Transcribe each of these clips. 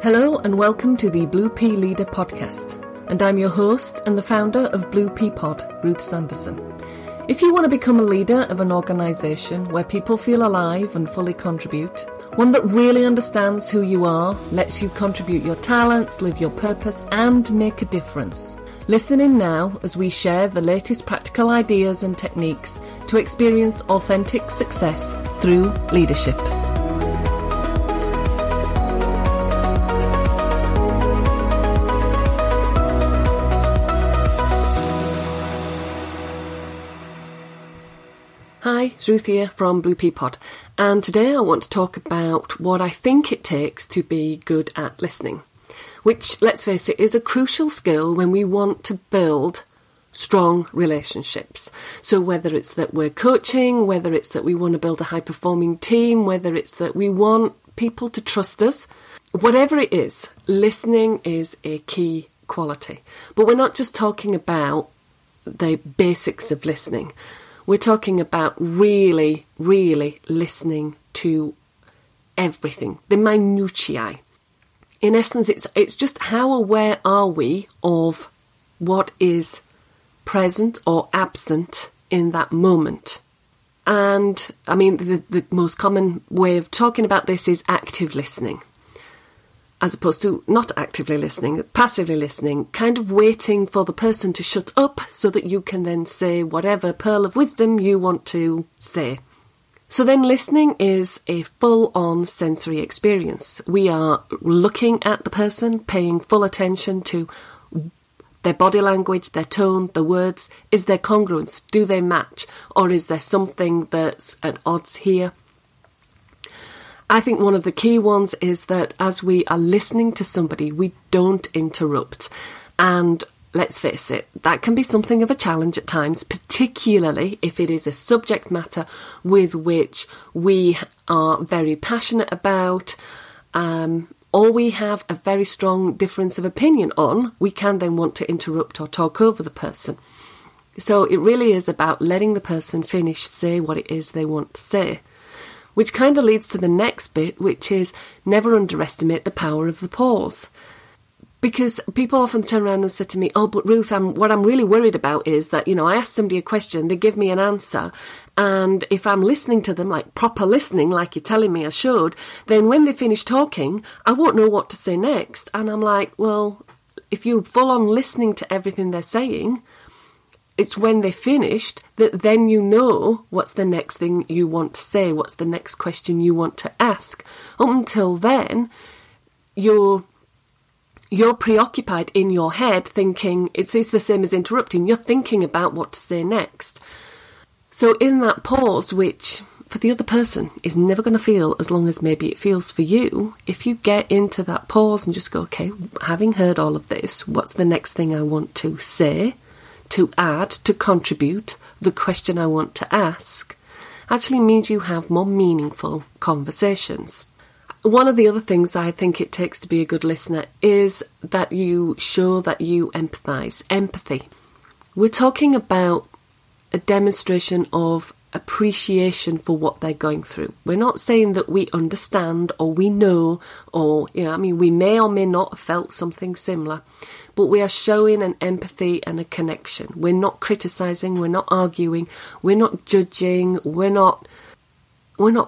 Hello and welcome to the Blue Pea Leader podcast, and I'm your host and the founder of Blue Pea Pod, Ruth Sanderson. If you want to become a leader of an organisation where people feel alive and fully contribute, one that really understands who you are, lets you contribute your talents, live your purpose and make a difference, listen in now as we share the latest practical ideas and techniques to experience authentic success through leadership. Hi, it's Ruth here from Blue Pea Pod, and today I want to talk about what I think it takes to be good at listening, which, let's face it, is a crucial skill when we want to build strong relationships. So whether it's that we're coaching, whether it's that we want to build a high-performing team, whether it's that we want people to trust us, whatever it is, listening is a key quality. But we're not just talking about the basics of listening. We're talking about really, really listening to everything, the minutiae. In essence, it's just how aware are we of what is present or absent in that moment. And, I mean, the most common way of talking about this is active listening, as opposed to not actively listening, passively listening, kind of waiting for the person to shut up so that you can then say whatever pearl of wisdom you want to say. So then listening is a full-on sensory experience. We are looking at the person, paying full attention to their body language, their tone, the words. Is there congruence? Do they match? Or is there something that's at odds here? I think one of the key ones is that as we are listening to somebody, we don't interrupt. And let's face it, that can be something of a challenge at times, particularly if it is a subject matter with which we are very passionate about, or we have a very strong difference of opinion on. We can then want to interrupt or talk over the person. So it really is about letting the person finish, say what it is they want to say. Which kind of leads to the next bit, which is never underestimate the power of the pause. Because people often turn around and say to me, oh, but Ruth, what I'm really worried about is that, I ask somebody a question, they give me an answer. And if I'm listening to them, like proper listening, like you're telling me I should, then when they finish talking, I won't know what to say next. And I'm like, well, if you're full on listening to everything they're saying, it's when they finished that then you know what's the next thing you want to say, what's the next question you want to ask. Up until then, you're preoccupied in your head thinking, it's the same as interrupting, you're thinking about what to say next. So in that pause, which for the other person is never going to feel as long as maybe it feels for you, if you get into that pause and just go, okay, having heard all of this, what's the next thing I want to say? To add, to contribute, the question I want to ask, actually means you have more meaningful conversations. One of the other things I think it takes to be a good listener is that you show that you empathise. Empathy. We're talking about a demonstration of appreciation for what they're going through. We're not saying that we understand or we know or, we may or may not have felt something similar, but we are showing an empathy and a connection. We're not criticising, we're not arguing, we're not judging, we're not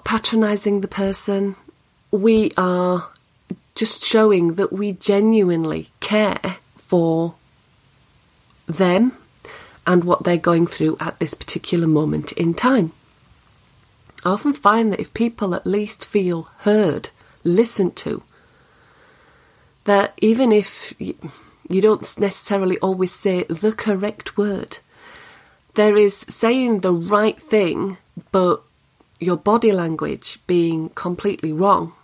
patronising the person. We are just showing that we genuinely care for them and what they're going through at this particular moment in time. I often find that if people at least feel heard, listened to, that even if you don't necessarily always say the correct word, there is saying the right thing, but your body language being completely wrong,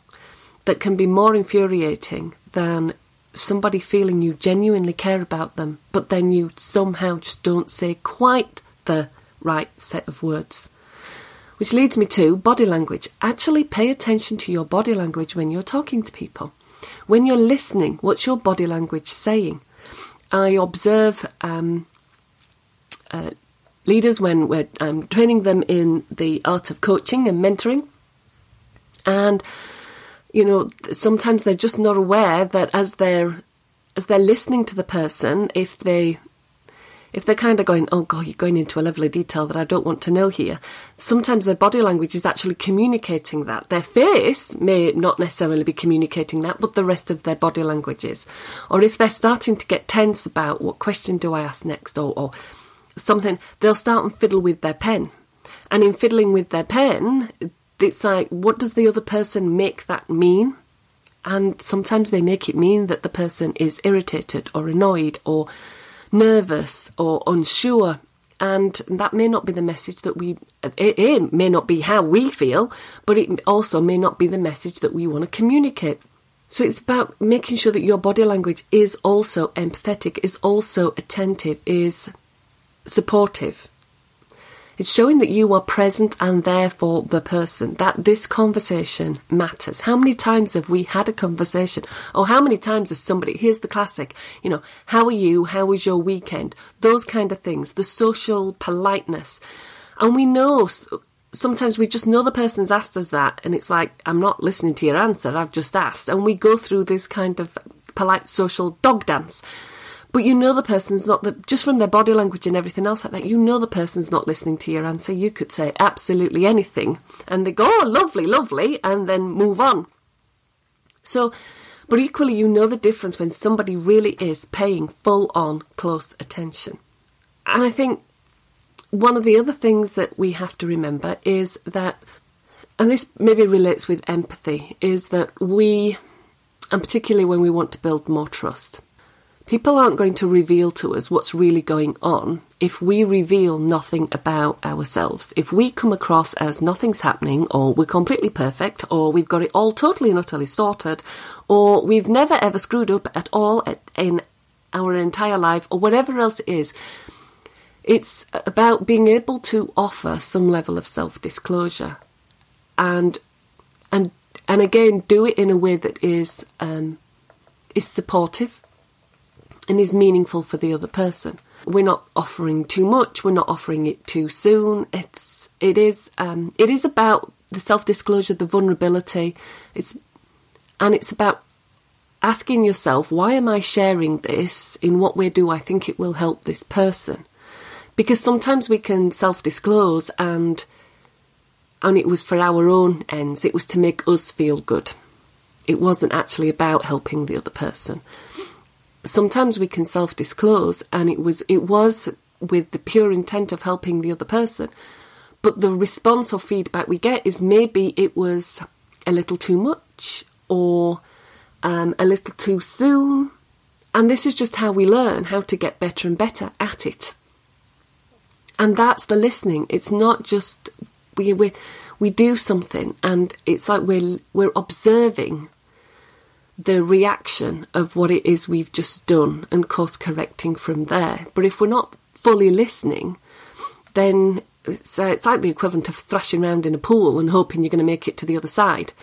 that can be more infuriating than somebody feeling you genuinely care about them, but then you somehow just don't say quite the right set of words. Which leads me to body language. Actually pay attention to your body language when you're talking to people. When you're listening, what's your body language saying? I observe leaders when we're training them in the art of coaching and mentoring, and you know, sometimes they're just not aware that as they're listening to the person, if they're kind of going, oh God, you're going into a level of detail that I don't want to know here, sometimes their body language is actually communicating that. Their face may not necessarily be communicating that, but the rest of their body language is. Or if they're starting to get tense about what question do I ask next or something, they'll start and fiddle with their pen. And in fiddling with their pen, it's like, what does the other person make that mean? And sometimes they make it mean that the person is irritated or annoyed or nervous or unsure, and that may not be the message that it may not be how we feel, but it also may not be the message that we want to communicate. So it's about making sure that your body language is also empathetic, is also attentive, is supportive. It's showing that you are present and there for the person, that this conversation matters. How many times have we had a conversation? Or how many times has somebody, here's the classic, you know, how are you? How was your weekend? Those kind of things, the social politeness. And we know, sometimes we just know the person's asked us that and it's like, I'm not listening to your answer, I've just asked. And we go through this kind of polite social dog dance. But you know the person's not, just from their body language and everything else like that, you know the person's not listening to your answer. You could say absolutely anything and they go, oh, lovely, lovely, and then move on. So, but equally you know the difference when somebody really is paying full on close attention. And I think one of the other things that we have to remember is that, and this maybe relates with empathy, is that we, and particularly when we want to build more trust, people aren't going to reveal to us what's really going on if we reveal nothing about ourselves. If we come across as nothing's happening, or we're completely perfect, or we've got it all totally and utterly sorted, or we've never ever screwed up at all in our entire life, or whatever else it is, it's about being able to offer some level of self-disclosure. And again, do it in a way that is supportive and is meaningful for the other person. We're not offering too much, we're not offering it too soon. It is about the self-disclosure, the vulnerability. It's about asking yourself, why am I sharing this? In what way do I think it will help this person? Because sometimes we can self-disclose and it was for our own ends. It was to make us feel good. It wasn't actually about helping the other person. Sometimes we can self-disclose and it was with the pure intent of helping the other person. But the response or feedback we get is maybe it was a little too much or a little too soon. And this is just how we learn how to get better and better at it. And that's the listening. It's not just we do something and it's like we're observing the reaction of what it is we've just done and course correcting from there. But if we're not fully listening, then it's like the equivalent of thrashing around in a pool and hoping you're going to make it to the other side.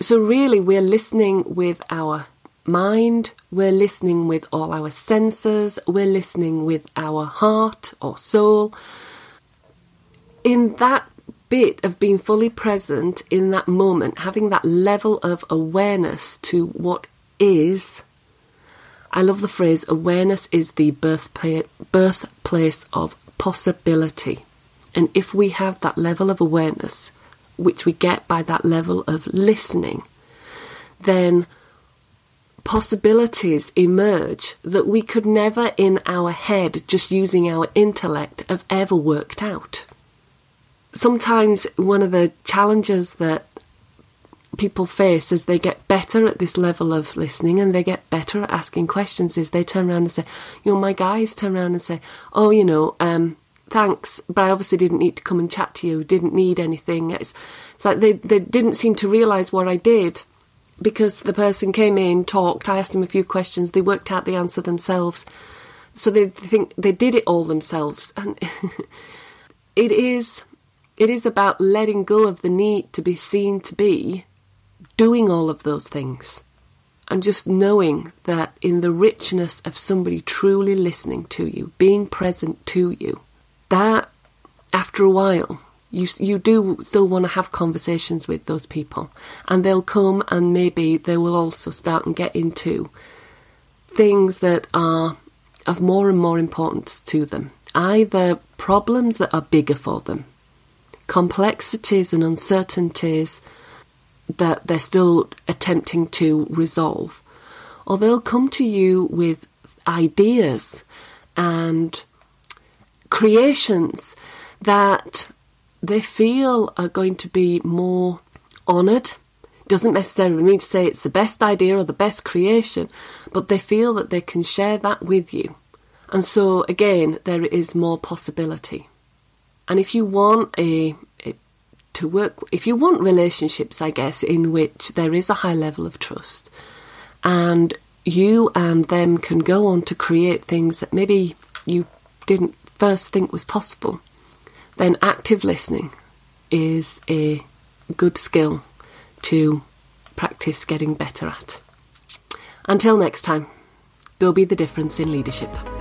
So really we're listening with our mind, we're listening with all our senses, we're listening with our heart or soul. In that bit of being fully present in that moment, having that level of awareness to what is. I love the phrase, awareness is the birthplace of possibility. And if we have that level of awareness, which we get by that level of listening, then possibilities emerge that we could never in our head, just using our intellect, have ever worked out. Sometimes one of the challenges that people face as they get better at this level of listening and they get better at asking questions is they turn around and say, you know, my guys turn around and say, oh, you know, thanks, but I obviously didn't need to come and chat to you, didn't need anything. It's like they didn't seem to realise what I did because the person came in, talked, I asked them a few questions, they worked out the answer themselves. So they think they did it all themselves. And It is about letting go of the need to be seen to be doing all of those things and just knowing that in the richness of somebody truly listening to you, being present to you, that after a while you do still want to have conversations with those people, and they'll come, and maybe they will also start and get into things that are of more and more importance to them, either problems that are bigger for them, complexities and uncertainties that they're still attempting to resolve, or they'll come to you with ideas and creations that they feel are going to be more honoured. Doesn't necessarily mean to say it's the best idea or the best creation, but they feel that they can share that with you. And so, again, there is more possibility. And if you want if you want relationships, I guess, in which there is a high level of trust, and you and them can go on to create things that maybe you didn't first think was possible, then active listening is a good skill to practice getting better at. Until next time, go be the difference in leadership.